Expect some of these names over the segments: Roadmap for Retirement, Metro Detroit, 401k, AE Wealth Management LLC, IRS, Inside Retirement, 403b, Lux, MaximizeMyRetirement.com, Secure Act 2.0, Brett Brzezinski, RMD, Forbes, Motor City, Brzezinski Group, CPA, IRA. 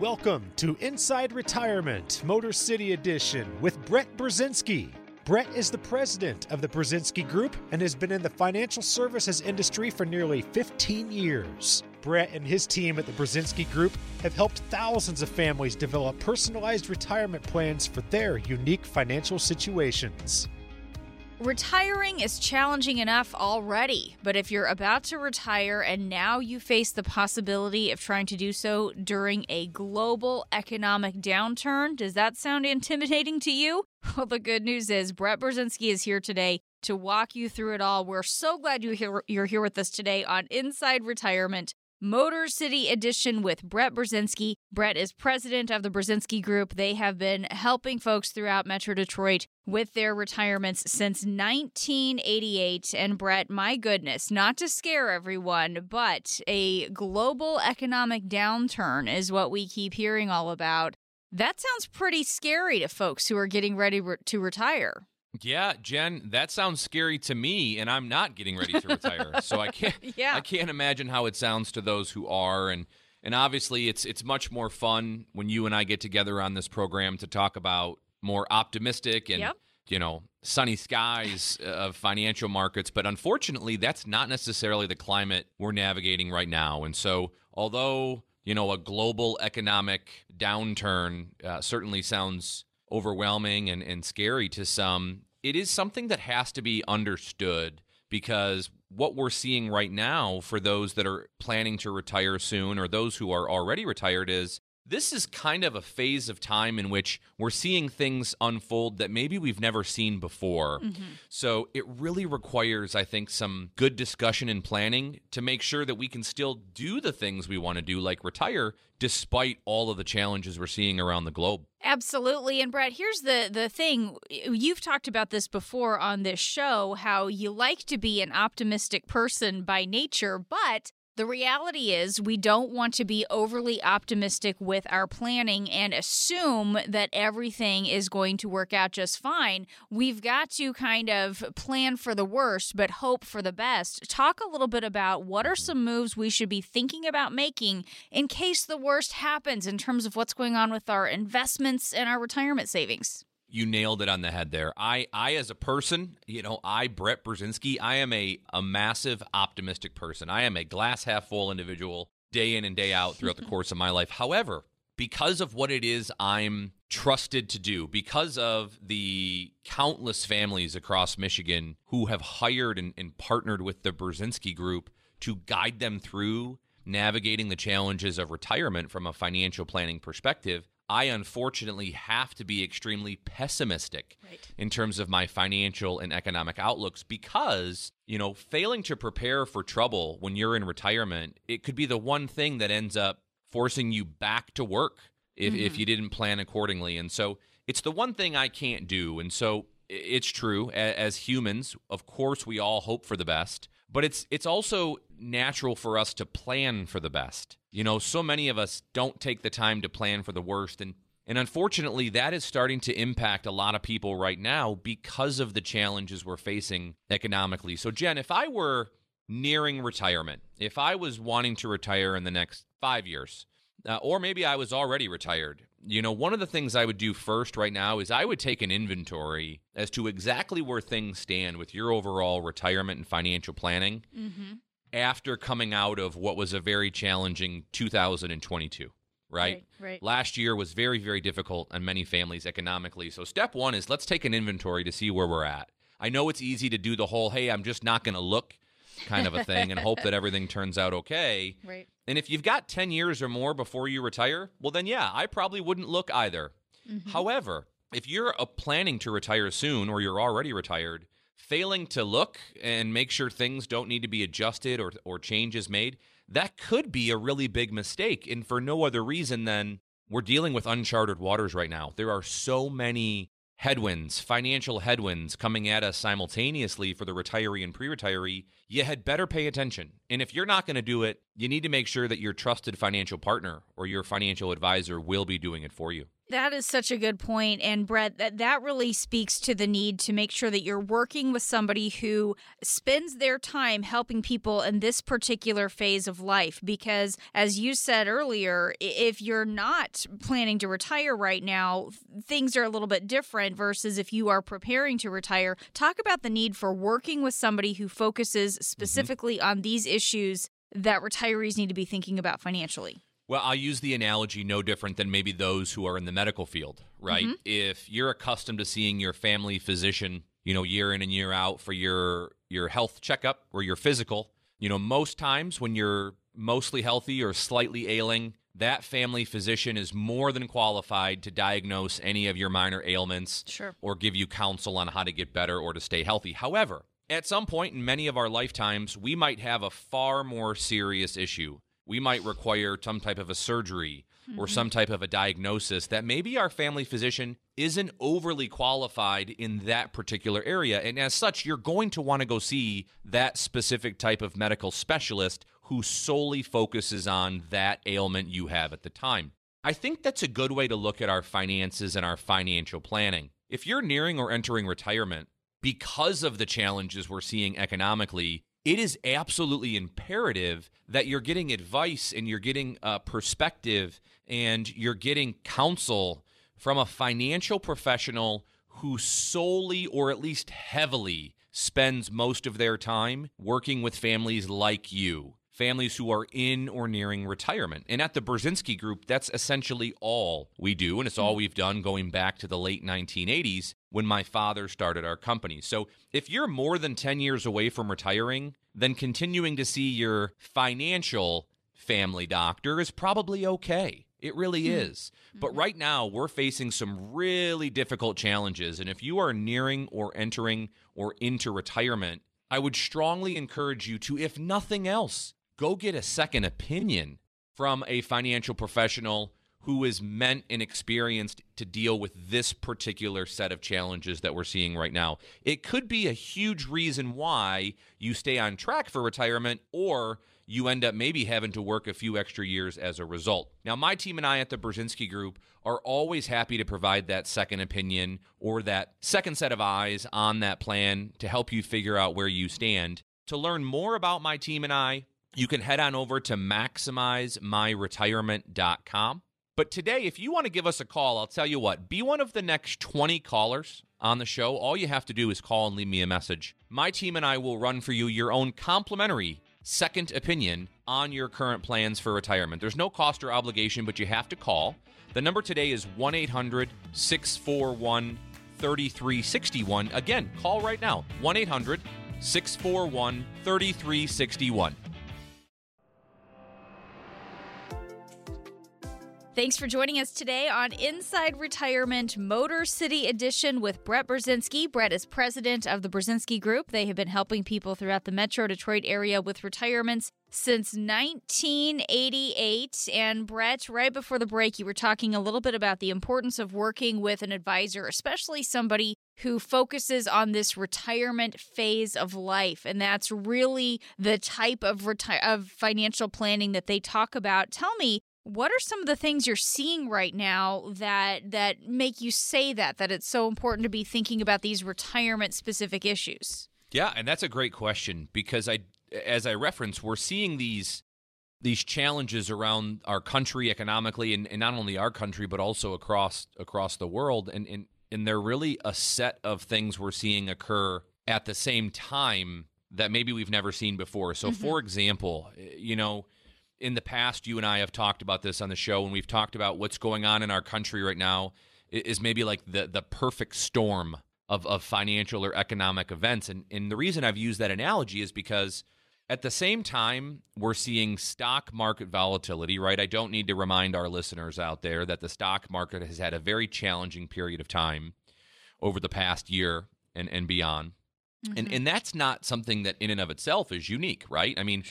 Welcome to Inside Retirement, Motor City Edition with Brett Brzezinski. Brett is the president of the Brzezinski Group and has been in the financial services industry for nearly 15 years. Brett and his team at the Brzezinski Group have helped thousands of families develop personalized retirement plans for their unique financial situations. Retiring is challenging enough already, but if you're about to retire and now you face the possibility of trying to do so during a global economic downturn, does that sound intimidating to you? Well, the good news is Brett Brzezinski is here today to walk you through it all. We're so glad you're here with us today on Inside Retirement, Motor City Edition with Brett Brzezinski. Brett is president of the Brzezinski Group. They have been helping folks throughout Metro Detroit with their retirements since 1988. And Brett, my goodness, not to scare everyone, but a global economic downturn is what we keep hearing all about. That sounds pretty scary to folks who are getting ready to retire. Yeah, Jen, that sounds scary to me, and I'm not getting ready to retire. So I can't I can't imagine how it sounds to those who are. And obviously, it's much more fun when you and I get together on this program to talk about more optimistic and you know, sunny skies of financial markets. But unfortunately, that's not necessarily the climate we're navigating right now. And so although, you know, a global economic downturn certainly sounds overwhelming and scary to some, it is something that has to be understood, because what we're seeing right now for those that are planning to retire soon or those who are already retired is this is kind of a phase of time in which we're seeing things unfold that maybe we've never seen before. Mm-hmm. So it really requires, I think, some good discussion and planning to make sure that we can still do the things we want to do, like retire, despite all of the challenges we're seeing around the globe. Absolutely. And Brett, here's the thing. You've talked about this before on this show, how you like to be an optimistic person by nature, but the reality is we don't want to be overly optimistic with our planning and assume that everything is going to work out just fine. We've got to kind of plan for the worst, but hope for the best. Talk a little bit about what are some moves we should be thinking about making in case the worst happens in terms of what's going on with our investments and our retirement savings. You nailed it on the head there. I as a person, you know, Brett Brzezinski, I am a massive optimistic person. I am a glass half full individual day in and day out throughout the course of my life. However, because of what it is I'm trusted to do, because of the countless families across Michigan who have hired and partnered with the Brzezinski Group to guide them through navigating the challenges of retirement from a financial planning perspective, I unfortunately have to be extremely pessimistic in terms of my financial and economic outlooks, because, you know, failing to prepare for trouble when you're in retirement, it could be the one thing that ends up forcing you back to work if you didn't plan accordingly. And so it's the one thing I can't do. And so it's true. As humans, of course, we all hope for the best, but it's also natural for us to plan for the best. You know, so many of us don't take the time to plan for the worst. And unfortunately, that is starting to impact a lot of people right now because of the challenges we're facing economically. So, Jen, if I were nearing retirement, if I was wanting to retire in the next 5 years, or maybe I was already retired, you know, one of the things I would do first right now is I would take an inventory as to exactly where things stand with your overall retirement and financial planning. Mm-hmm. After coming out of what was a very challenging 2022, right? Last year was very, very difficult on many families economically. So step one is let's take an inventory to see where we're at. I know it's easy to do the whole, hey, I'm just not going to look kind of a thing and hope that everything turns out okay. Right. And if you've got 10 years or more before you retire, well, then, yeah, I probably wouldn't look either. Mm-hmm. However, if you're planning to retire soon or you're already retired, failing to look and make sure things don't need to be adjusted or changes made, that could be a really big mistake. And for no other reason than we're dealing with uncharted waters right now. There are so many headwinds, financial headwinds coming at us simultaneously for the retiree and pre-retiree. You had better pay attention. And if you're not going to do it, you need to make sure that your trusted financial partner or your financial advisor will be doing it for you. That is such a good point. And Brett, that really speaks to the need to make sure that you're working with somebody who spends their time helping people in this particular phase of life. Because as you said earlier, if you're not planning to retire right now, things are a little bit different versus if you are preparing to retire. Talk about the need for working with somebody who focuses specifically on these issues that retirees need to be thinking about financially. Well, I'll use the analogy no different than maybe those who are in the medical field, right? Mm-hmm. If you're accustomed to seeing your family physician, year in and year out for your health checkup or your physical, most times when you're mostly healthy or slightly ailing, that family physician is more than qualified to diagnose any of your minor ailments or give you counsel on how to get better or to stay healthy. However, at some point in many of our lifetimes, we might have a far more serious issue. We might require some type of a surgery or some type of a diagnosis that maybe our family physician isn't overly qualified in that particular area. And as such, you're going to want to go see that specific type of medical specialist who solely focuses on that ailment you have at the time. I think that's a good way to look at our finances and our financial planning. If you're nearing or entering retirement, because of the challenges we're seeing economically, it is absolutely imperative that you're getting advice and you're getting perspective and you're getting counsel from a financial professional who solely or at least heavily spends most of their time working with families like you, families who are in or nearing retirement. And at the Brzezinski Group, that's essentially all we do, and it's all we've done going back to the late 1980s when my father started our company. So if you're more than 10 years away from retiring, then continuing to see your financial family doctor is probably okay. It really is. But right now, we're facing some really difficult challenges. And if you are nearing or entering or into retirement, I would strongly encourage you to, if nothing else, go get a second opinion from a financial professional who is meant and experienced to deal with this particular set of challenges that we're seeing right now. It could be a huge reason why you stay on track for retirement or you end up maybe having to work a few extra years as a result. Now, my team and I at the Brzezinski Group are always happy to provide that second opinion or that second set of eyes on that plan to help you figure out where you stand. To learn more about my team and I, you can head on over to MaximizeMyRetirement.com. But today, if you want to give us a call, I'll tell you what, be one of the next 20 callers on the show. All you have to do is call and leave me a message. My team and I will run for you your own complimentary second opinion on your current plans for retirement. There's no cost or obligation, but you have to call. The number today is 1-800-641-3361. Again, call right now, 1-800-641-3361. Thanks for joining us today on Inside Retirement Motor City Edition with Brett Brzezinski. Brett is president of the Brzezinski Group. They have been helping people throughout the Metro Detroit area with retirements since 1988. And Brett, right before the break, you were talking a little bit about the importance of working with an advisor, especially somebody who focuses on this retirement phase of life. And that's really the type of financial planning that they talk about. Tell me, what are some of the things you're seeing right now that make you say that it's so important to be thinking about these retirement-specific issues? Yeah, and that's a great question because as I referenced, we're seeing these challenges around our country economically and not only our country but also across the world. And they're really a set of things we're seeing occur at the same time that maybe we've never seen before. So, for example, in the past, you and I have talked about this on the show, and we've talked about what's going on in our country right now is maybe like the perfect storm of financial or economic events. And the reason I've used that analogy is because at the same time, we're seeing stock market volatility, right? I don't need to remind our listeners out there that the stock market has had a very challenging period of time over the past year and beyond. And that's not something that in and of itself is unique, right? I mean,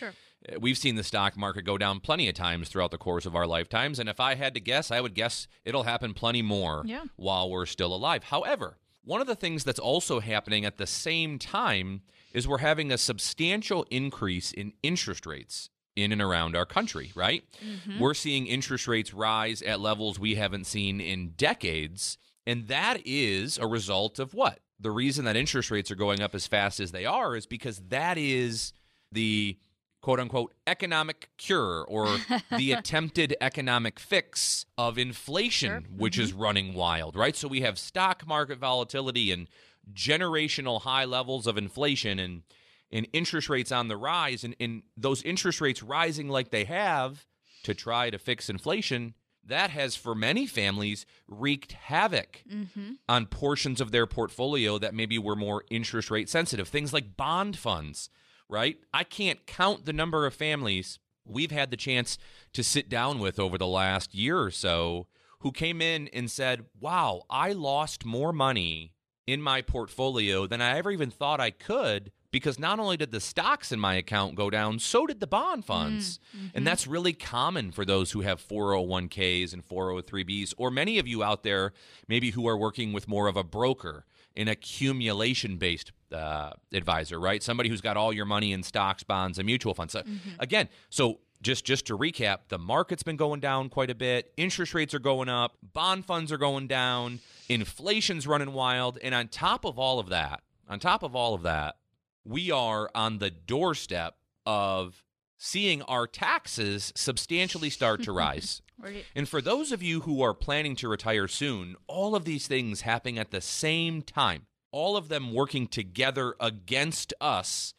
we've seen the stock market go down plenty of times throughout the course of our lifetimes. And if I had to guess, I would guess it'll happen plenty more while we're still alive. However, one of the things that's also happening at the same time is we're having a substantial increase in interest rates. in and around our country, right? Mm-hmm. We're seeing interest rates rise at levels we haven't seen in decades. And that is a result of what? The reason that interest rates are going up as fast as they are is because that is the quote-unquote economic cure or the attempted economic fix of inflation, sure, which is running wild, right? So we have stock market volatility and generational high levels of inflation and interest rates on the rise, and those interest rates rising like they have to try to fix inflation, that has, for many families, wreaked havoc on portions of their portfolio that maybe were more interest rate sensitive. Things like bond funds, right? I can't count the number of families we've had the chance to sit down with over the last year or so who came in and said, wow, I lost more money in my portfolio than I ever even thought I could, because not only did the stocks in my account go down, so did the bond funds. And that's really common for those who have 401ks and 403bs, or many of you out there maybe who are working with more of a broker, an accumulation-based advisor, right? Somebody who's got all your money in stocks, bonds, and mutual funds. So, again, so just to recap, the market's been going down quite a bit. Interest rates are going up. Bond funds are going down. Inflation's running wild. And on top of all of that, we are on the doorstep of seeing our taxes substantially start to rise. Right. And for those of you who are planning to retire soon, all of these things happening at the same time, all of them working together against us,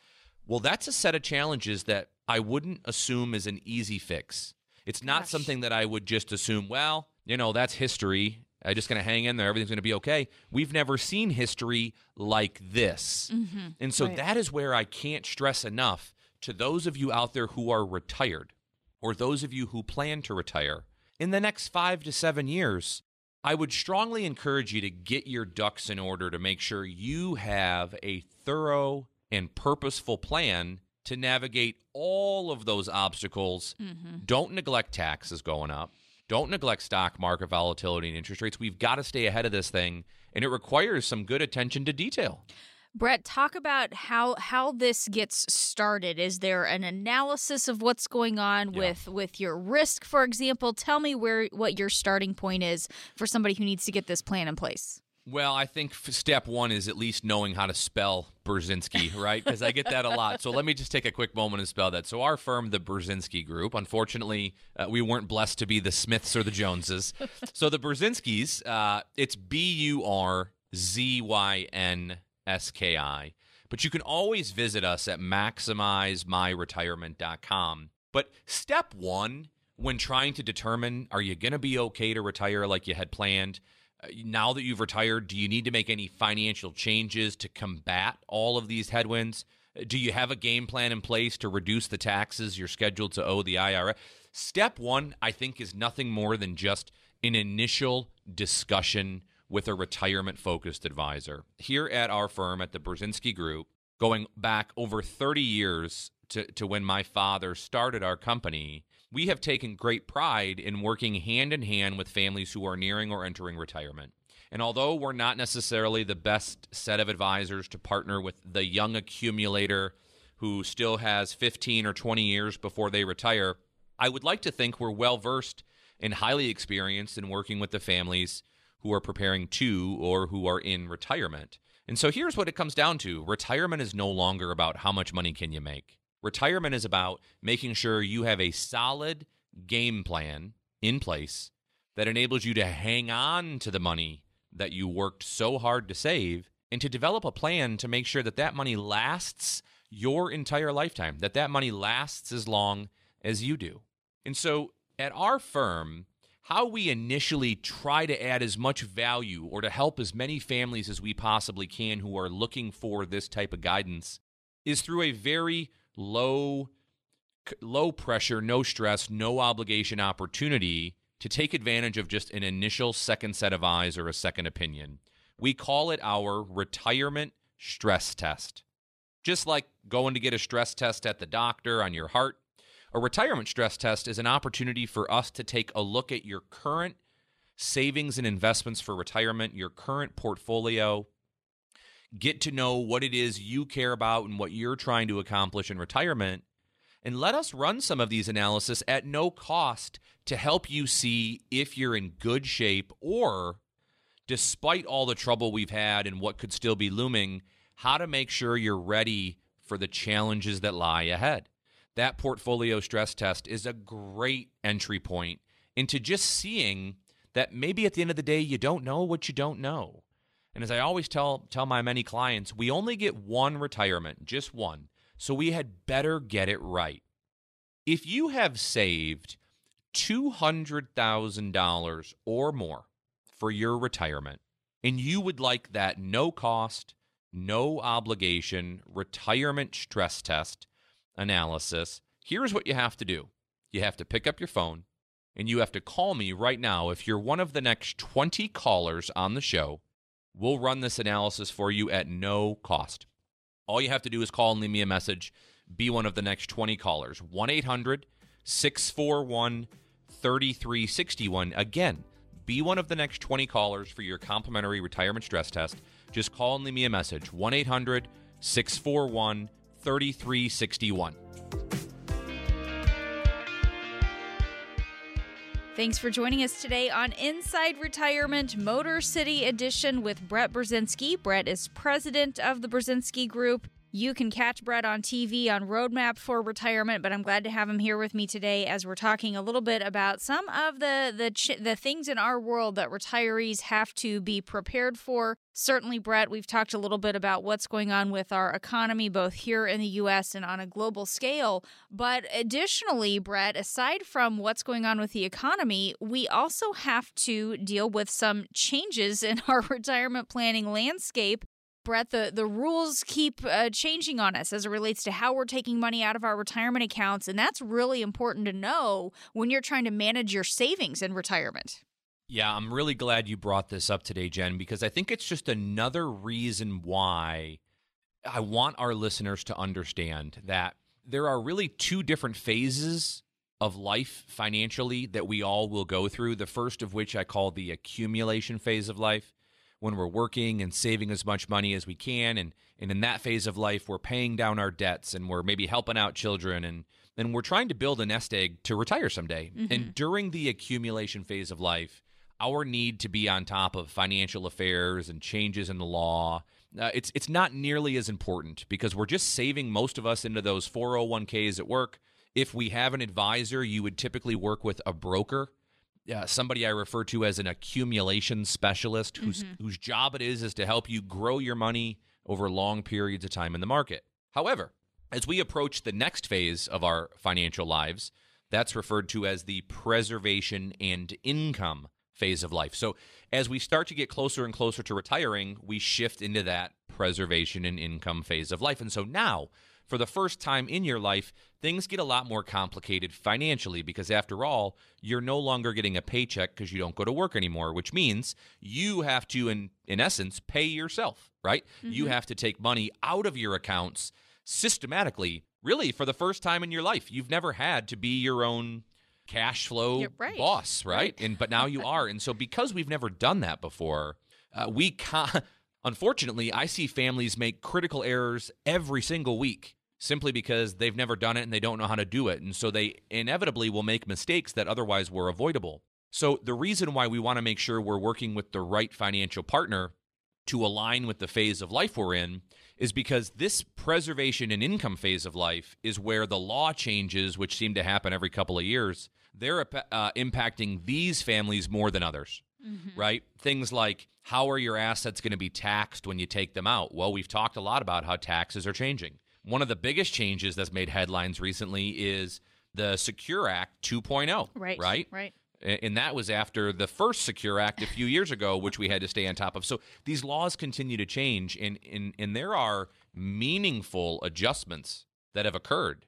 well, that's a set of challenges that I wouldn't assume is an easy fix. It's not something that I would just assume, well, you know, that's history. I'm just going to hang in there. Everything's going to be okay. We've never seen history like this. And so that is where I can't stress enough to those of you out there who are retired or those of you who plan to retire in the next 5 to 7 years, I would strongly encourage you to get your ducks in order to make sure you have a thorough and purposeful plan to navigate all of those obstacles. Don't neglect taxes going up. Don't neglect stock market volatility and interest rates. We've got to stay ahead of this thing, and it requires some good attention to detail. Brett, talk about how this gets started. Is there an analysis of what's going on with your risk, for example? Tell me what your starting point is for somebody who needs to get this plan in place. Well, I think step one is at least knowing how to spell Brzezinski, right? Because I get that a lot. So let me just take a quick moment and spell that. So our firm, the Brzezinski Group, unfortunately, we weren't blessed to be the Smiths or the Joneses. So the Brzezinskis, it's BURZYNSKI. But you can always visit us at MaximizeMyRetirement.com. But step one, when trying to determine, are you going to be okay to retire like you had planned? Now that you've retired, do you need to make any financial changes to combat all of these headwinds? Do you have a game plan in place to reduce the taxes you're scheduled to owe the IRS? Step one, I think, is nothing more than just an initial discussion with a retirement-focused advisor. Here at our firm, at the Brzezinski Group, going back over 30 years to when my father started our company, we have taken great pride in working hand-in-hand with families who are nearing or entering retirement. And although we're not necessarily the best set of advisors to partner with the young accumulator who still has 15 or 20 years before they retire, I would like to think we're well-versed and highly experienced in working with the families who are preparing to or who are in retirement. And so here's what it comes down to. Retirement is no longer about how much money can you make. Retirement is about making sure you have a solid game plan in place that enables you to hang on to the money that you worked so hard to save and to develop a plan to make sure that that money lasts your entire lifetime, that that money lasts as long as you do. And so at our firm, how we initially try to add as much value or to help as many families as we possibly can who are looking for this type of guidance is through a very low pressure, no stress, no obligation opportunity to take advantage of just an initial second set of eyes or a second opinion. We call it our retirement stress test. Just like going to get a stress test at the doctor on your heart, a retirement stress test is an opportunity for us to take a look at your current savings and investments for retirement, your current portfolio, get to know what it is you care about and what you're trying to accomplish in retirement, and let us run some of these analysis at no cost to help you see if you're in good shape or, despite all the trouble we've had and what could still be looming, how to make sure you're ready for the challenges that lie ahead. That portfolio stress test is a great entry point into just seeing that maybe at the end of the day, you don't know what you don't know. And as I always tell my many clients, we only get one retirement, just one. So we had better get it right. If you have saved $200,000 or more for your retirement, and you would like that no cost, no obligation retirement stress test analysis, here's what you have to do. You have to pick up your phone and you have to call me right now. If you're one of the next 20 callers on the show, we'll run this analysis for you at no cost. All you have to do is call and leave me a message. Be one of the next 20 callers. 1-800-641-3361. Again, be one of the next 20 callers for your complimentary retirement stress test. Just call and leave me a message. 1-800-641-3361. Thanks for joining us today on Inside Retirement Motor City Edition with Brett Brzezinski. Brett is president of the Brzezinski Group. You can catch Brett on TV on Roadmap for Retirement, but I'm glad to have him here with me today as we're talking a little bit about some of the things in our world that retirees have to be prepared for. Certainly, Brett, we've talked a little bit about what's going on with our economy, both here in the U.S. and on a global scale. But additionally, Brett, aside from what's going on with the economy, we also have to deal with some changes in our retirement planning landscape. Brett, the rules keep changing on us as it relates to how we're taking money out of our retirement accounts, and that's really important to know when you're trying to manage your savings in retirement. Yeah, I'm really glad you brought this up today, Jen, because I think it's just another reason why I want our listeners to understand that there are really two different phases of life financially that we all will go through. The first of which I call the accumulation phase of life, when we're working and saving as much money as we can. And in that phase of life, we're paying down our debts and we're maybe helping out children and then we're trying to build a nest egg to retire someday. Mm-hmm. And during the accumulation phase of life, our need to be on top of financial affairs and changes in the law, it's not nearly as important because we're just saving most of us into those 401ks at work. If we have an advisor, you would typically work with a broker, somebody I refer to as an accumulation specialist whose job it is to help you grow your money over long periods of time in the market. However, as we approach the next phase of our financial lives, that's referred to as the preservation and income phase of life. So as we start to get closer and closer to retiring, we shift into that preservation and income phase of life. And so now, for the first time in your life, things get a lot more complicated financially because, after all, you're no longer getting a paycheck because you don't go to work anymore, which means you have to, in essence, pay yourself, right? Mm-hmm. You have to take money out of your accounts systematically, really, for the first time in your life. You've never had to be your own cash flow boss, right? But now you are. And so because we've never done that before, unfortunately, I see families make critical errors every single week simply because they've never done it and they don't know how to do it. And so they inevitably will make mistakes that otherwise were avoidable. So the reason why we want to make sure we're working with the right financial partner to align with the phase of life we're in is because this preservation and income phase of life is where the law changes, which seem to happen every couple of years. They're impacting these families more than others, right? Things like, how are your assets going to be taxed when you take them out? Well, we've talked a lot about how taxes are changing. One of the biggest changes that's made headlines recently is the Secure Act 2.0, right? And that was after the first Secure Act a few years ago, which we had to stay on top of. So these laws continue to change, and there are meaningful adjustments that have occurred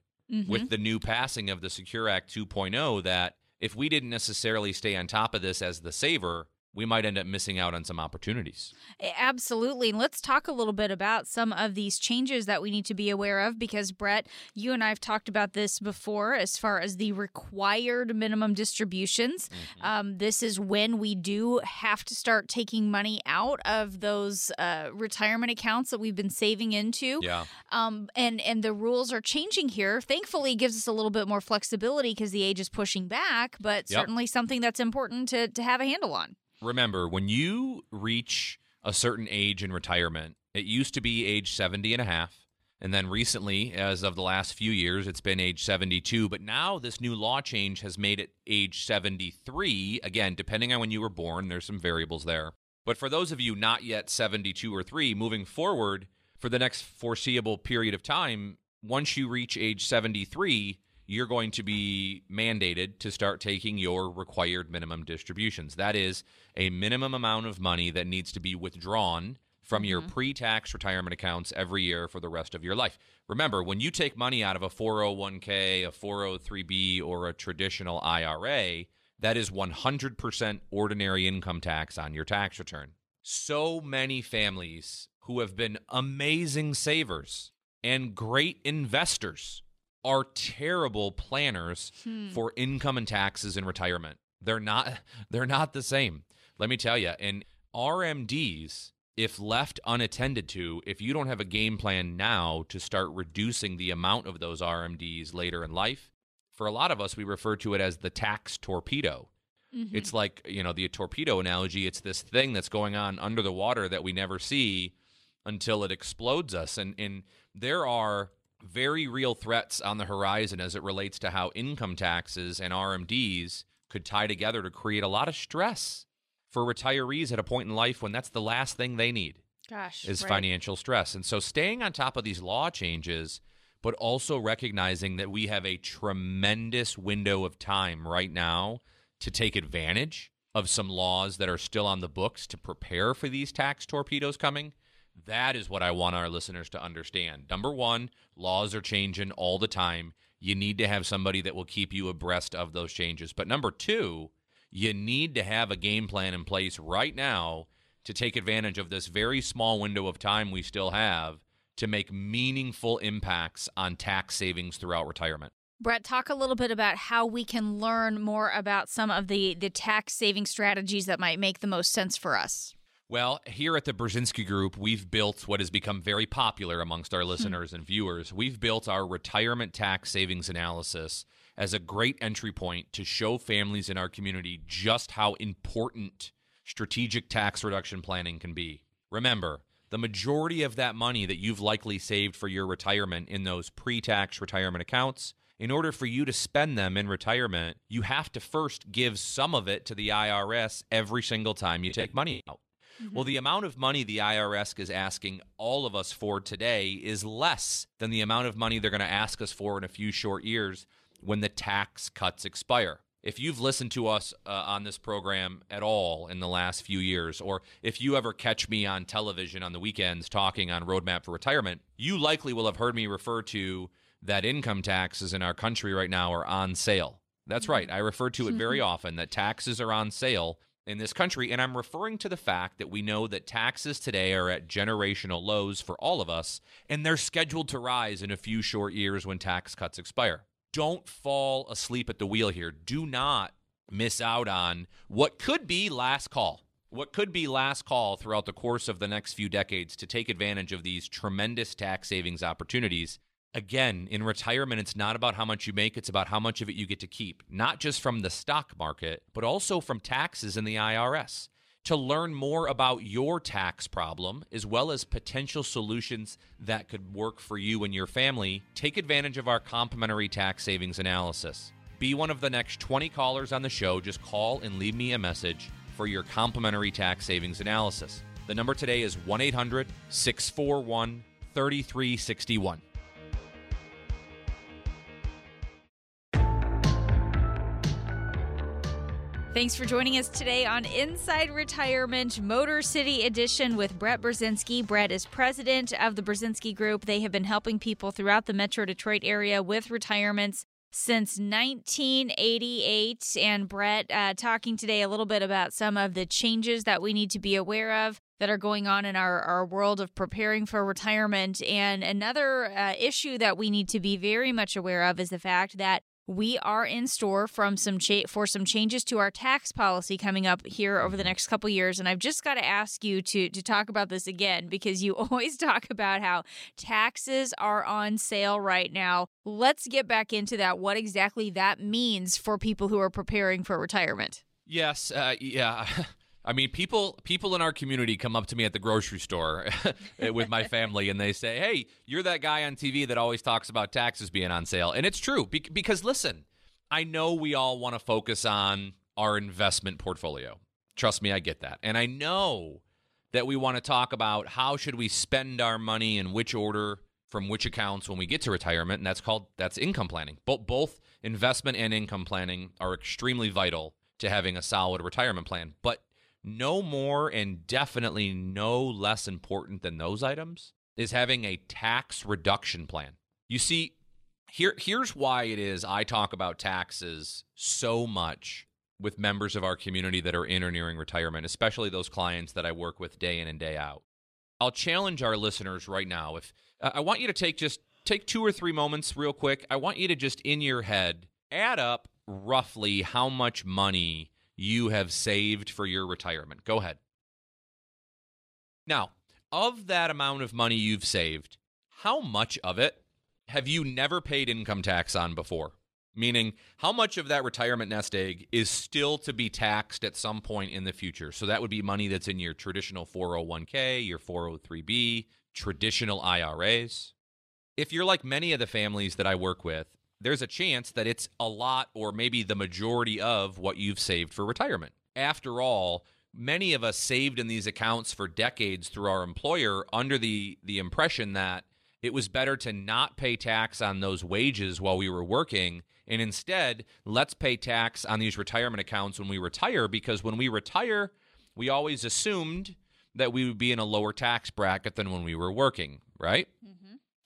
with the new passing of the Secure Act 2.0 that if we didn't necessarily stay on top of this as the saver, we might end up missing out on some opportunities. Absolutely. Let's talk a little bit about some of these changes that we need to be aware of, because Brett, you and I have talked about this before as far as the required minimum distributions. Mm-hmm. This is when we do have to start taking money out of those retirement accounts that we've been saving into. Yeah. And the rules are changing here. Thankfully, it gives us a little bit more flexibility because the age is pushing back, but certainly something that's important to have a handle on. Remember, when you reach a certain age in retirement, it used to be age 70 and a half. And then recently, as of the last few years, it's been age 72. But now this new law change has made it age 73. Again, depending on when you were born, there's some variables there. But for those of you not yet 72 or 3, moving forward for the next foreseeable period of time, once you reach age 73, you're going to be mandated to start taking your required minimum distributions. That is a minimum amount of money that needs to be withdrawn from your pre-tax retirement accounts every year for the rest of your life. Remember, when you take money out of a 401k, a 403b, or a traditional IRA, that is 100% ordinary income tax on your tax return. So many families who have been amazing savers and great investors are terrible planners for income and taxes in retirement. They're not the same. Let me tell you, and RMDs, if left unattended to, if you don't have a game plan now to start reducing the amount of those RMDs later in life, for a lot of us, we refer to it as the tax torpedo. Mm-hmm. It's like, the torpedo analogy, it's this thing that's going on under the water that we never see until it explodes us. And there are very real threats on the horizon as it relates to how income taxes and RMDs could tie together to create a lot of stress for retirees at a point in life when that's the last thing they need. Financial stress. And so staying on top of these law changes, but also recognizing that we have a tremendous window of time right now to take advantage of some laws that are still on the books to prepare for these tax torpedoes coming. That is what I want our listeners to understand. Number one, laws are changing all the time. You need to have somebody that will keep you abreast of those changes. But number two, you need to have a game plan in place right now to take advantage of this very small window of time we still have to make meaningful impacts on tax savings throughout retirement. Brett, talk a little bit about how we can learn more about some of the tax saving strategies that might make the most sense for us. Well, here at the Brzezinski Group, we've built what has become very popular amongst our listeners and viewers. We've built our retirement tax savings analysis as a great entry point to show families in our community just how important strategic tax reduction planning can be. Remember, the majority of that money that you've likely saved for your retirement in those pre-tax retirement accounts, in order for you to spend them in retirement, you have to first give some of it to the IRS every single time you take money out. Mm-hmm. Well, the amount of money the IRS is asking all of us for today is less than the amount of money they're going to ask us for in a few short years when the tax cuts expire. If you've listened to us on this program at all in the last few years, or if you ever catch me on television on the weekends talking on Roadmap for Retirement, you likely will have heard me refer to that income taxes in our country right now are on sale. That's right. I refer to it very often that taxes are on sale in this country, and I'm referring to the fact that we know that taxes today are at generational lows for all of us, and they're scheduled to rise in a few short years when tax cuts expire. Don't fall asleep at the wheel here. Do not miss out on what could be last call. What could be last call throughout the course of the next few decades to take advantage of these tremendous tax savings opportunities. Again, in retirement, it's not about how much you make, it's about how much of it you get to keep, not just from the stock market, but also from taxes and the IRS. To learn more about your tax problem, as well as potential solutions that could work for you and your family, take advantage of our complimentary tax savings analysis. Be one of the next 20 callers on the show. Just call and leave me a message for your complimentary tax savings analysis. The number today is 1-800-641-3361. Thanks for joining us today on Inside Retirement Motor City Edition with Brett Brzezinski. Brett is president of the Brzezinski Group. They have been helping people throughout the Metro Detroit area with retirements. since 1988. And Brett, talking today a little bit about some of the changes that we need to be aware of that are going on in our world of preparing for retirement. And another issue that we need to be very much aware of is the fact that we are in store from for some changes to our tax policy coming up here over the next couple of years. And I've just got to ask you to talk about this again, because you always talk about how taxes are on sale right now. Let's get back into that, what exactly that means for people who are preparing for retirement. Yes. Yeah. I mean, people in our community come up to me at the grocery store with my family, and they say, hey, you're that guy on TV that always talks about taxes being on sale. And it's true, because listen, I know we all want to focus on our investment portfolio. Trust me, I get that. And I know that we want to talk about how should we spend our money in which order from which accounts when we get to retirement, and that's income planning. Both investment and income planning are extremely vital to having a solid retirement plan. But no more and definitely no less important than those items is having a tax reduction plan. You see, here's why it is I talk about taxes so much with members of our community that are in or nearing retirement, especially those clients that I work with day in and day out. I'll challenge our listeners right now. If I want you to take 2 or 3 moments real quick. I want you to just in your head add up roughly how much money you have saved for your retirement. Go ahead. Now, of that amount of money you've saved, how much of it have you never paid income tax on before? Meaning, how much of that retirement nest egg is still to be taxed at some point in the future? So that would be money that's in your traditional 401k, your 403b, traditional IRAs. If you're like many of the families that I work with, there's a chance that it's a lot or maybe the majority of what you've saved for retirement. After all, many of us saved in these accounts for decades through our employer under the impression that it was better to not pay tax on those wages while we were working, and instead, let's pay tax on these retirement accounts when we retire, because when we retire, we always assumed that we would be in a lower tax bracket than when we were working, right? Mm-hmm.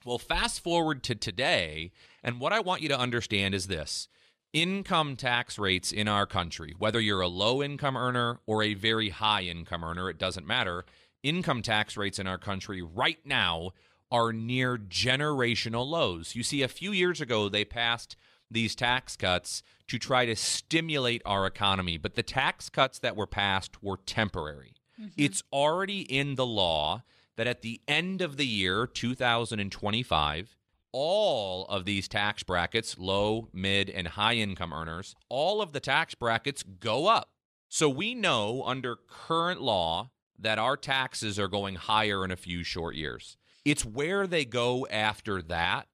Well, fast forward to today, and what I want you to understand is this. Income tax rates in our country, whether you're a low-income earner or a very high-income earner, it doesn't matter. Income tax rates in our country right now are near generational lows. You see, a few years ago, they passed these tax cuts to try to stimulate our economy, but the tax cuts that were passed were temporary. Mm-hmm. It's already in the law that at the end of the year, 2025, all of these tax brackets, low, mid, and high income earners, all of the tax brackets go up. So we know under current law that our taxes are going higher in a few short years. It's where they go after that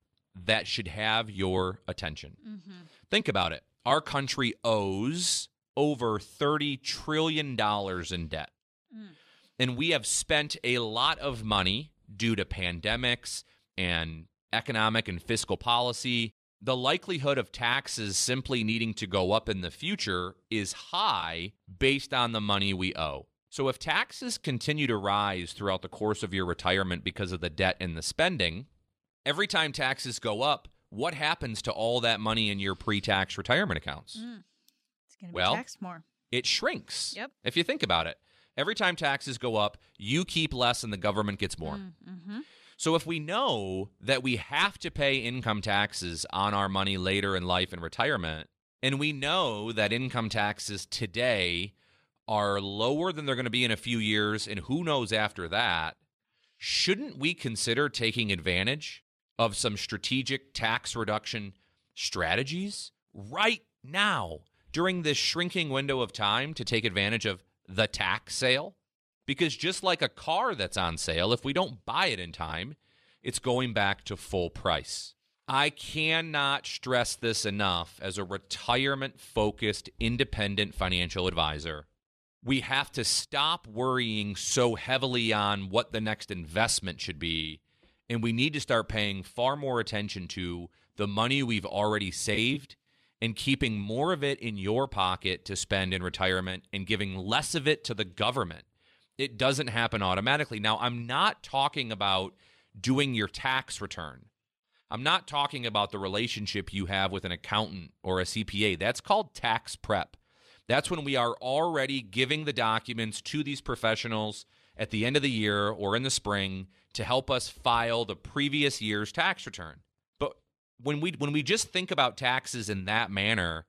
that should have your attention. Mm-hmm. Think about it. Our country owes over $30 trillion in debt. Mm. And we have spent a lot of money due to pandemics and economic and fiscal policy. The likelihood of taxes simply needing to go up in the future is high based on the money we owe. So if taxes continue to rise throughout the course of your retirement because of the debt and the spending, every time taxes go up, what happens to all that money in your pre-tax retirement accounts? Mm. It's going to be taxed more. It shrinks. Yep. If you think about it. Every time taxes go up, you keep less and the government gets more. Mm-hmm. So if we know that we have to pay income taxes on our money later in life and retirement, and we know that income taxes today are lower than they're going to be in a few years, and who knows after that, shouldn't we consider taking advantage of some strategic tax reduction strategies right now during this shrinking window of time to take advantage of the tax sale? Because just like a car that's on sale, if we don't buy it in time, it's going back to full price. I cannot stress this enough as a retirement-focused, independent financial advisor. We have to stop worrying so heavily on what the next investment should be, and we need to start paying far more attention to the money we've already saved and keeping more of it in your pocket to spend in retirement and giving less of it to the government. It doesn't happen automatically. Now, I'm not talking about doing your tax return. I'm not talking about the relationship you have with an accountant or a CPA. That's called tax prep. That's when we are already giving the documents to these professionals at the end of the year or in the spring to help us file the previous year's tax return. But when we just think about taxes in that manner,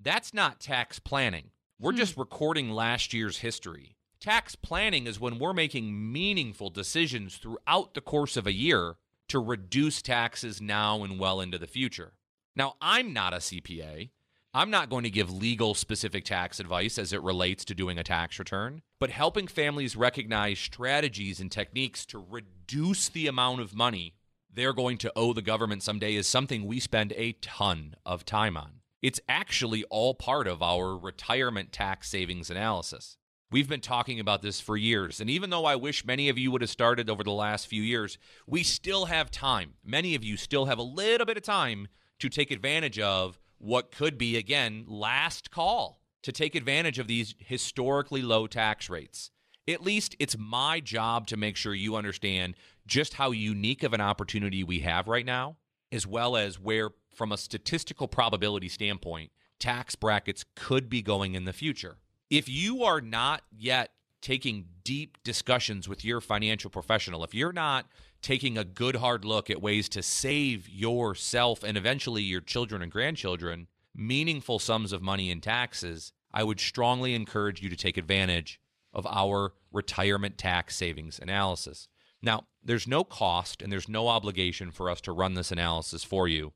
that's not tax planning. We're just recording last year's history. Tax planning is when we're making meaningful decisions throughout the course of a year to reduce taxes now and well into the future. Now, I'm not a CPA. I'm not going to give legal specific tax advice as it relates to doing a tax return, but helping families recognize strategies and techniques to reduce the amount of money they're going to owe the government someday is something we spend a ton of time on. It's actually all part of our retirement tax savings analysis. We've been talking about this for years, and even though I wish many of you would have started over the last few years, we still have time. Many of you still have a little bit of time to take advantage of what could be, again, last call to take advantage of these historically low tax rates. At least it's my job to make sure you understand just how unique of an opportunity we have right now, as well as where, from a statistical probability standpoint, tax brackets could be going in the future. If you are not yet taking deep discussions with your financial professional, if you're not taking a good hard look at ways to save yourself and eventually your children and grandchildren meaningful sums of money in taxes, I would strongly encourage you to take advantage of our retirement tax savings analysis. Now, there's no cost and there's no obligation for us to run this analysis for you.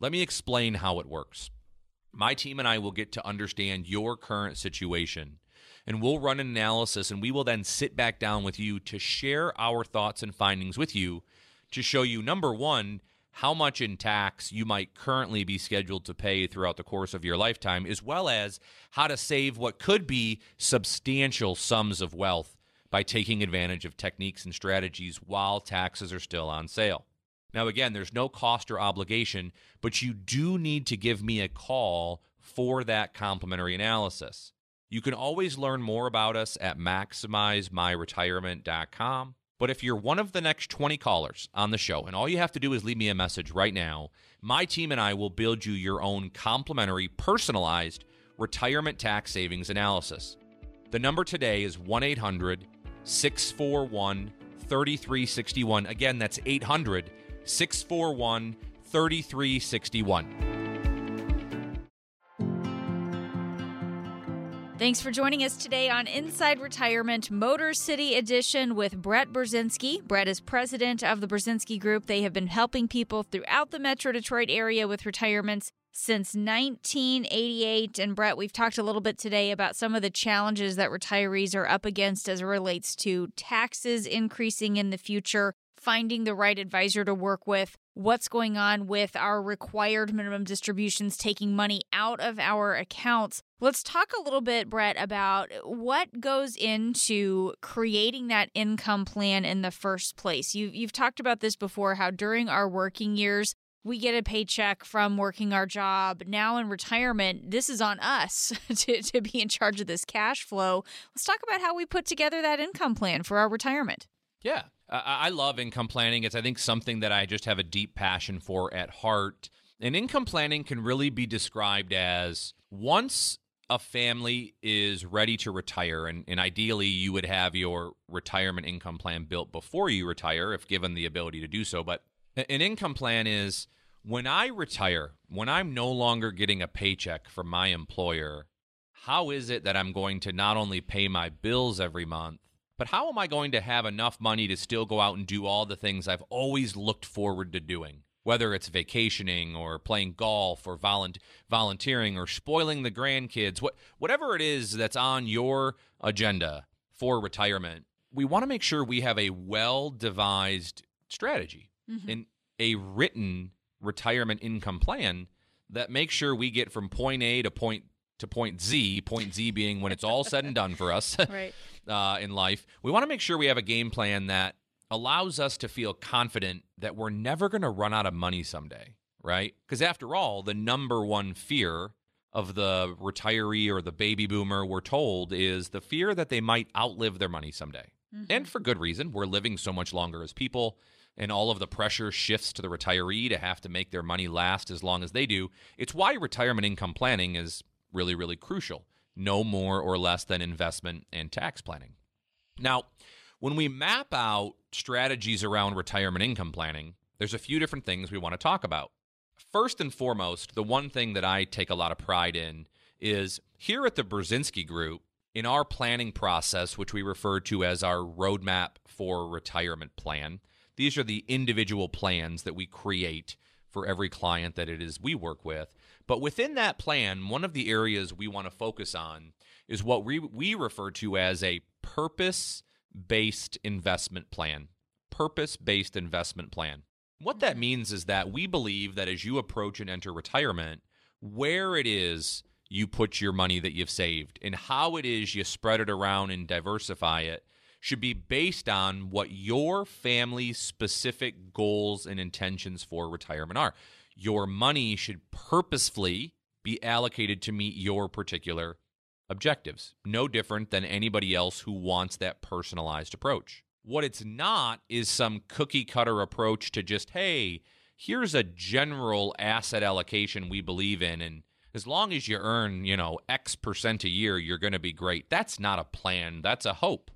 Let me explain how it works. My team and I will get to understand your current situation, and we'll run an analysis, and we will then sit back down with you to share our thoughts and findings with you to show you, number one, how much in tax you might currently be scheduled to pay throughout the course of your lifetime, as well as how to save what could be substantial sums of wealth by taking advantage of techniques and strategies while taxes are still on sale. Now, again, there's no cost or obligation, but you do need to give me a call for that complimentary analysis. You can always learn more about us at MaximizeMyRetirement.com. But if you're one of the next 20 callers on the show, and all you have to do is leave me a message right now, my team and I will build you your own complimentary, personalized retirement tax savings analysis. The number today is 1-800-641-3361. Again, that's 800-641-3361. Thanks for joining us today on Inside Retirement Motor City Edition with Brett Brzezinski. Brett is president of the Brzezinski Group. They have been helping people throughout the Metro Detroit area with retirements since 1988. And Brett, we've talked a little bit today about some of the challenges that retirees are up against as it relates to taxes increasing in the future, finding the right advisor to work with, what's going on with our required minimum distributions, taking money out of our accounts. Let's talk a little bit, Brett, about what goes into creating that income plan in the first place. You've talked about this before, how during our working years, we get a paycheck from working our job. Now in retirement, this is on us to be in charge of this cash flow. Let's talk about how we put together that income plan for our retirement. Yeah. I love income planning. It's, I think, something that I just have a deep passion for at heart. And income planning can really be described as once a family is ready to retire, and ideally you would have your retirement income plan built before you retire, if given the ability to do so. But an income plan is when I retire, when I'm no longer getting a paycheck from my employer, how is it that I'm going to not only pay my bills every month, but how am I going to have enough money to still go out and do all the things I've always looked forward to doing, whether it's vacationing or playing golf or volunteering or spoiling the grandkids, whatever it is that's on your agenda for retirement? We want to make sure we have a well-devised strategy and a written retirement income plan that makes sure we get from point A to point Z, point Z being when it's all said and done for us right. In life. We want to make sure we have a game plan that allows us to feel confident that we're never going to run out of money someday, right? Because after all, the number one fear of the retiree or the baby boomer, we're told, is the fear that they might outlive their money someday. And for good reason. We're living so much longer as people. and all of the pressure shifts to the retiree to have to make their money last as long as they do. It's why retirement income planning is really, really crucial. No more or less than investment and tax planning. Now, when we map out strategies around retirement income planning, there's a few different things we want to talk about. First and foremost, the one thing that I take a lot of pride in is here at the Brzezinski Group, in our planning process, which we refer to as our Roadmap for Retirement plan, these are the individual plans that we create for every client that it is we work with. But within that plan, one of the areas we want to focus on is what we refer to as a purpose-based investment plan. Purpose-based investment plan. What that means is that we believe that as you approach and enter retirement, where it is you put your money that you've saved and how it is you spread it around and diversify it should be based on what your family's specific goals and intentions for retirement are. Your money should purposefully be allocated to meet your particular objectives, no different than anybody else who wants that personalized approach. What it's not is some cookie-cutter approach to just, hey, here's a general asset allocation we believe in, and as long as you earn, X percent a year, you're going to be great. That's not a plan. That's a hope.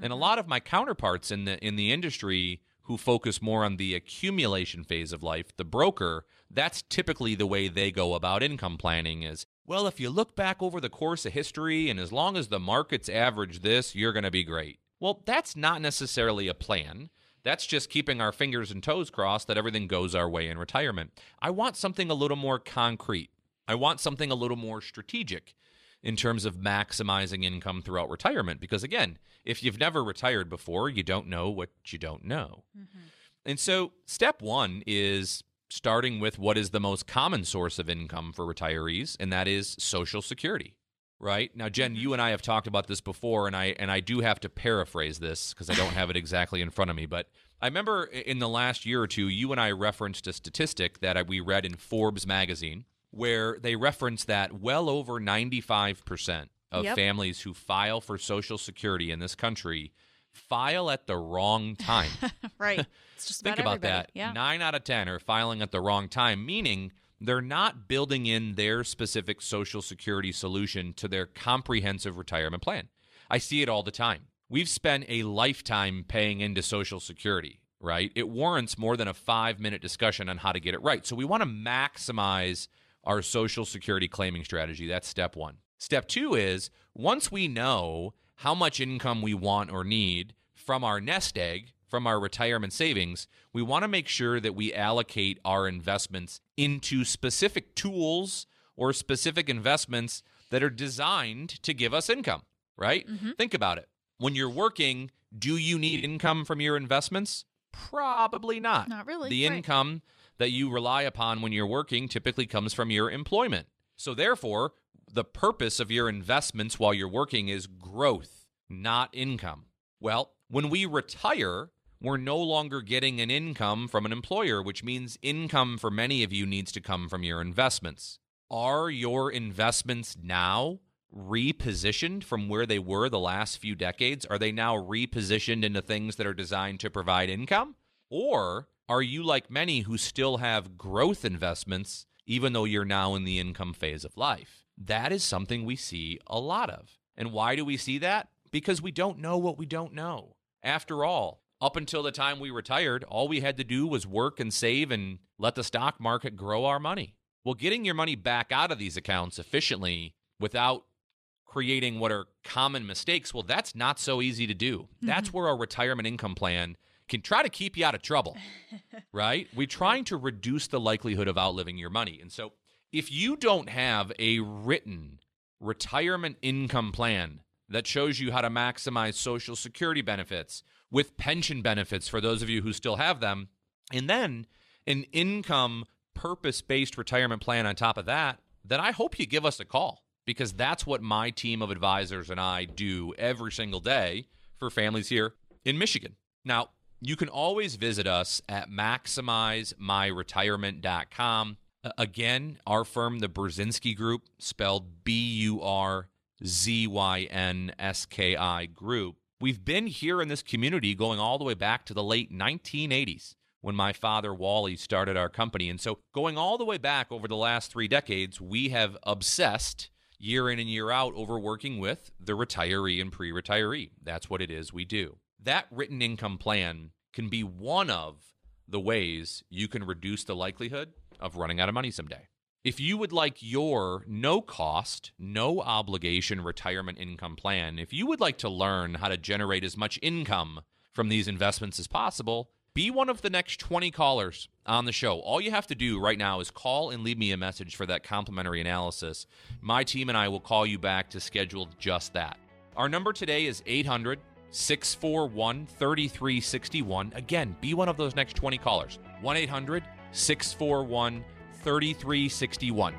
And a lot of my counterparts in the industry who focus more on the accumulation phase of life, the broker, that's typically the way they go about income planning is, well, if you look back over the course of history and as long as the markets average this, you're going to be great. Well, that's not necessarily a plan. That's just keeping our fingers and toes crossed that everything goes our way in retirement. I want something a little more concrete. I want something a little more strategic in terms of maximizing income throughout retirement. Because again, if you've never retired before, you don't know what you don't know. And so step one is starting with what is the most common source of income for retirees, and that is Social Security, right? Now, Jen, you and I have talked about this before, and I do have to paraphrase this because I don't have it exactly in front of me. But I remember in the last year or two, you and I referenced a statistic that we read in Forbes magazine, where they reference that well over 95% of families who file for Social Security in this country file at the wrong time. Right. It's just think about everybody. That. Yeah. 9 out of 10 are filing at the wrong time, meaning they're not building in their specific Social Security solution to their comprehensive retirement plan. I see it all the time. We've spent a lifetime paying into Social Security, right? It warrants more than a 5-minute discussion on how to get it right. So we want to maximize our Social Security claiming strategy. That's step one. Step two is once we know how much income we want or need from our nest egg, from our retirement savings, we want to make sure that we allocate our investments into specific tools or specific investments that are designed to give us income, right? Think about it. When you're working, do you need income from your investments? Probably not. Not really. The income that you rely upon when you're working typically comes from your employment. So therefore, the purpose of your investments while you're working is growth, not income. Well, when we retire, we're no longer getting an income from an employer, which means income for many of you needs to come from your investments. Are your investments now repositioned from where they were the last few decades? Are they now repositioned into things that are designed to provide income? Or are you like many who still have growth investments, even though you're now in the income phase of life? That is something we see a lot of. And why do we see that? Because we don't know what we don't know. After all, up until the time we retired, all we had to do was work and save and let the stock market grow our money. Well, getting your money back out of these accounts efficiently without creating what are common mistakes, well, that's not so easy to do. That's where our retirement income plan can try to keep you out of trouble, right? We're trying to reduce the likelihood of outliving your money. And so if you don't have a written retirement income plan that shows you how to maximize Social Security benefits with pension benefits for those of you who still have them, and then an income purpose-based retirement plan on top of that, then I hope you give us a call because that's what my team of advisors and I do every single day for families here in Michigan. Now, you can always visit us at MaximizeMyRetirement.com. Again, our firm, the Brzezinski Group, spelled B-U-R-Z-Y-N-S-K-I Group, We've been here in this community going all the way back to the late 1980s when my father, Wally, started our company. And so going all the way back over the last 3 decades, we have obsessed year in and year out over working with the retiree and pre-retiree. That's what it is we do. That written income plan can be one of the ways you can reduce the likelihood of running out of money someday. If you would like your no-cost, no-obligation retirement income plan, if you would like to learn how to generate as much income from these investments as possible, be one of the next 20 callers on the show. All you have to do right now is call and leave me a message for that complimentary analysis. My team and I will call you back to schedule just that. Our number today is 800-641-3361. Again, be one of those next 20 callers. 1-800-641-3361. 3361.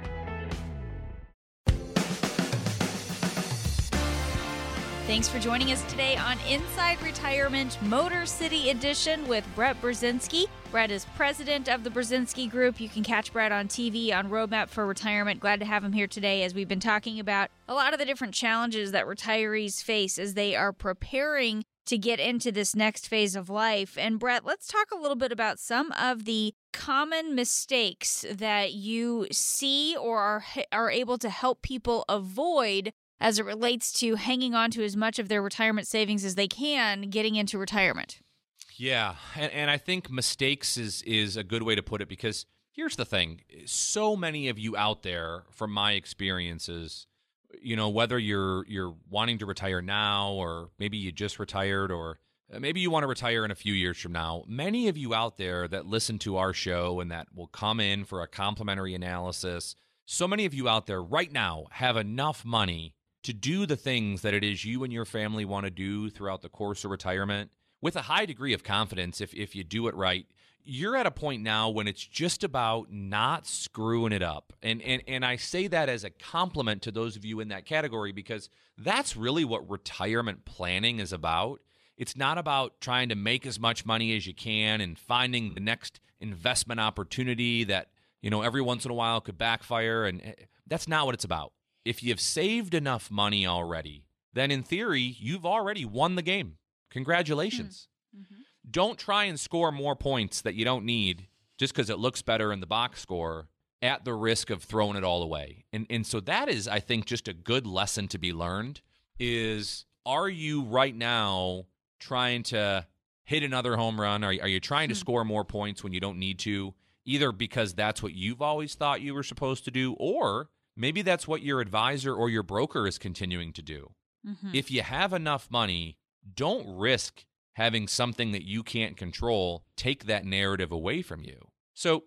Thanks for joining us today on Inside Retirement Motor City Edition with Brett Brzezinski. Brett is president of the Brzezinski Group. You can catch Brett on TV on Roadmap for Retirement. Glad to have him here today as we've been talking about a lot of the different challenges that retirees face as they are preparing to get into this next phase of life. And Brett, let's talk a little bit about some of the common mistakes that you see or are able to help people avoid as it relates to hanging on to as much of their retirement savings as they can getting into retirement. Yeah, and I think mistakes is a good way to put it, because here's the thing. So many of you out there, from my experiences, you know, whether you're wanting to retire now, or maybe you just retired, or maybe you want to retire in a few years from now, many of you out there that listen to our show and that will come in for a complimentary analysis, so many of you out there right now have enough money to do the things that it is you and your family want to do throughout the course of retirement with a high degree of confidence if you do it right. You're at a point now when it's just about not screwing it up. And I say that as a compliment to those of you in that category, because that's really what retirement planning is about. It's not about trying to make as much money as you can and finding the next investment opportunity that, you know, every once in a while could backfire. And that's not what it's about. If you've saved enough money already, then in theory, you've already won the game. Congratulations. Mm-hmm. Don't try and score more points that you don't need just because it looks better in the box score, at the risk of throwing it all away. And so that is, I think, just a good lesson to be learned is, are you right now trying to hit another home run? Are you trying to score more points when you don't need to, either because that's what you've always thought you were supposed to do, or maybe that's what your advisor or your broker is continuing to do? Mm-hmm. If you have enough money, don't risk having something that you can't control take that narrative away from you. So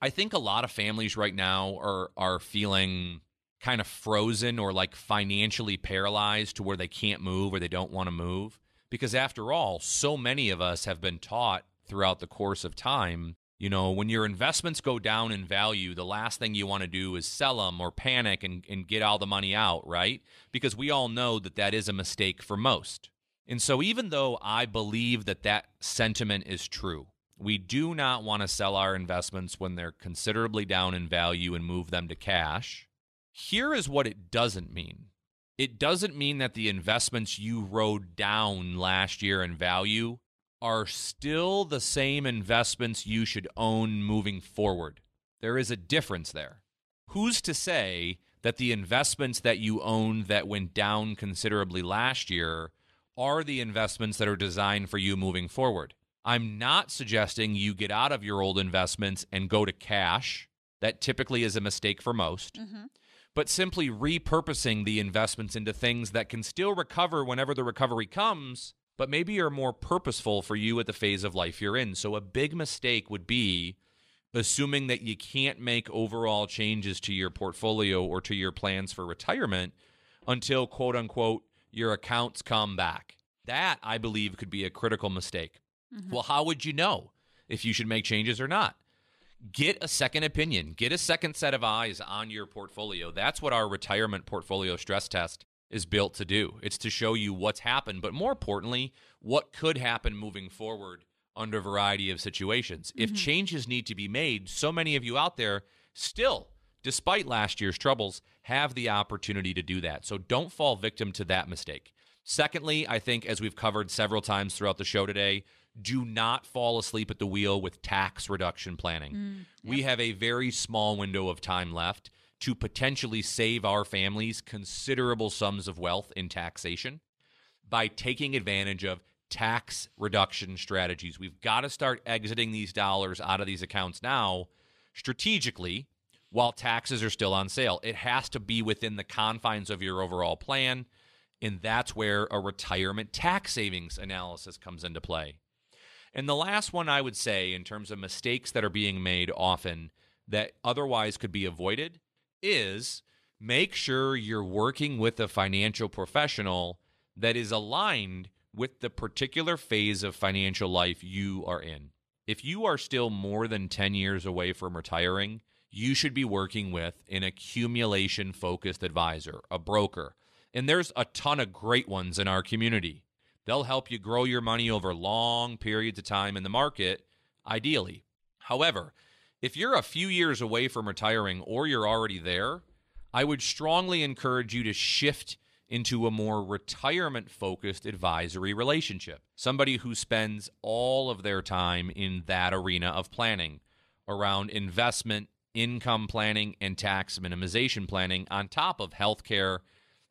I think a lot of families right now are feeling kind of frozen or like financially paralyzed to where they can't move or they don't want to move. Because after all, so many of us have been taught throughout the course of time, you know, when your investments go down in value, the last thing you want to do is sell them or panic and get all the money out, right? Because we all know that that is a mistake for most. And so even though I believe that that sentiment is true, we do not want to sell our investments when they're considerably down in value and move them to cash. Here is what it doesn't mean. It doesn't mean that the investments you rode down last year in value are still the same investments you should own moving forward. There is a difference there. Who's to say that the investments that you owned that went down considerably last year are the investments that are designed for you moving forward? I'm not suggesting you get out of your old investments and go to cash. That typically is a mistake for most. Mm-hmm. But simply repurposing the investments into things that can still recover whenever the recovery comes, but maybe are more purposeful for you at the phase of life you're in. So a big mistake would be assuming that you can't make overall changes to your portfolio or to your plans for retirement until, quote unquote, your accounts come back. That, I believe, could be a critical mistake. Mm-hmm. Well, how would you know if you should make changes or not? Get a second opinion. Get a second set of eyes on your portfolio. That's what our retirement portfolio stress test is built to do. It's to show you what's happened, but more importantly, what could happen moving forward under a variety of situations. Mm-hmm. If changes need to be made, so many of you out there still, despite last year's troubles, have the opportunity to do that. So don't fall victim to that mistake. Secondly, I think as we've covered several times throughout the show today, do not fall asleep at the wheel with tax reduction planning. We have a very small window of time left to potentially save our families considerable sums of wealth in taxation by taking advantage of tax reduction strategies. We've got to start exiting these dollars out of these accounts now strategically while taxes are still on sale. It has to be within the confines of your overall plan, and that's where a retirement tax savings analysis comes into play. And the last one I would say in terms of mistakes that are being made often that otherwise could be avoided is make sure you're working with a financial professional that is aligned with the particular phase of financial life you are in. If you are still more than 10 years away from retiring, you should be working with an accumulation-focused advisor, a broker. And there's a ton of great ones in our community. They'll help you grow your money over long periods of time in the market, ideally. However, if you're a few years away from retiring or you're already there, I would strongly encourage you to shift into a more retirement-focused advisory relationship, somebody who spends all of their time in that arena of planning around investment, income planning, and tax minimization planning on top of healthcare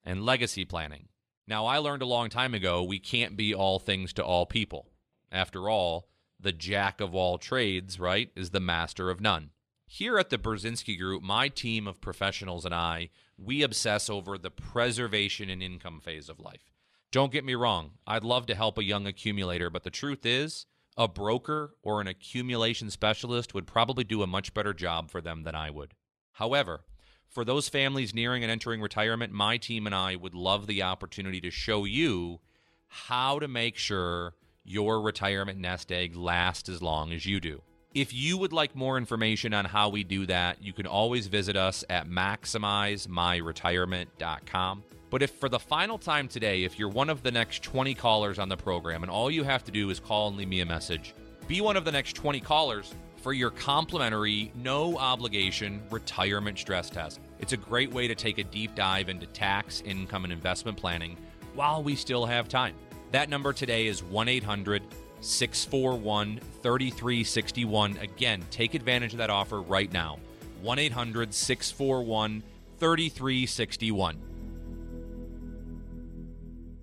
and legacy planning. Now, I learned a long time ago, we can't be all things to all people. After all, the jack of all trades, right, is the master of none. Here at the Brzezinski Group, my team of professionals and I, we obsess over the preservation and income phase of life. Don't get me wrong. I'd love to help a young accumulator, but the truth is a broker or an accumulation specialist would probably do a much better job for them than I would. However, for those families nearing and entering retirement, my team and I would love the opportunity to show you how to make sure your retirement nest egg lasts as long as you do. If you would like more information on how we do that, you can always visit us at MaximizeMyRetirement.com. But if for the final time today, if you're one of the next 20 callers on the program and all you have to do is call and leave me a message, be one of the next 20 callers for your complimentary, no obligation retirement stress test. It's a great way to take a deep dive into tax, income, and investment planning while we still have time. That number today is 1-800-641-3361. Again, take advantage of that offer right now. 1-800-641-3361.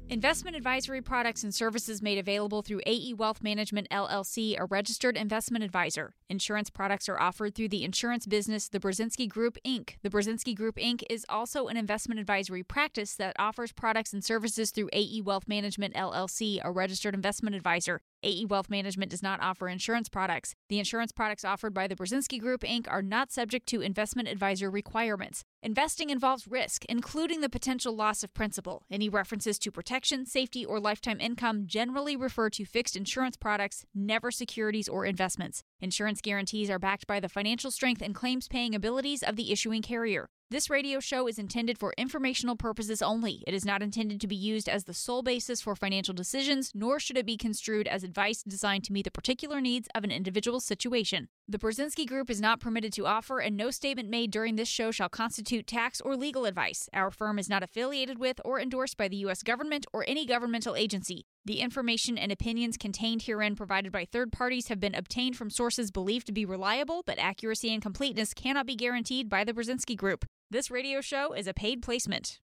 Investment advisory products and services made available through AE Wealth Management LLC, a registered investment advisor. Insurance products are offered through the insurance business, the Brzezinski Group, Inc. The Brzezinski Group, Inc. is also an investment advisory practice that offers products and services through AE Wealth Management LLC, a registered investment advisor. AE Wealth Management does not offer insurance products. The insurance products offered by the Brzezinski Group, Inc. are not subject to investment advisor requirements. Investing involves risk, including the potential loss of principal. Any references to protection, safety, or lifetime income generally refer to fixed insurance products, never securities or investments. Insurance guarantees are backed by the financial strength and claims-paying abilities of the issuing carrier. This radio show is intended for informational purposes only. It is not intended to be used as the sole basis for financial decisions, nor should it be construed as advice designed to meet the particular needs of an individual's situation. The Brzezinski Group is not permitted to offer, and no statement made during this show shall constitute tax or legal advice. Our firm is not affiliated with or endorsed by the U.S. government or any governmental agency. The information and opinions contained herein provided by third parties have been obtained from sources believed to be reliable, but accuracy and completeness cannot be guaranteed by the Brzezinski Group. This radio show is a paid placement.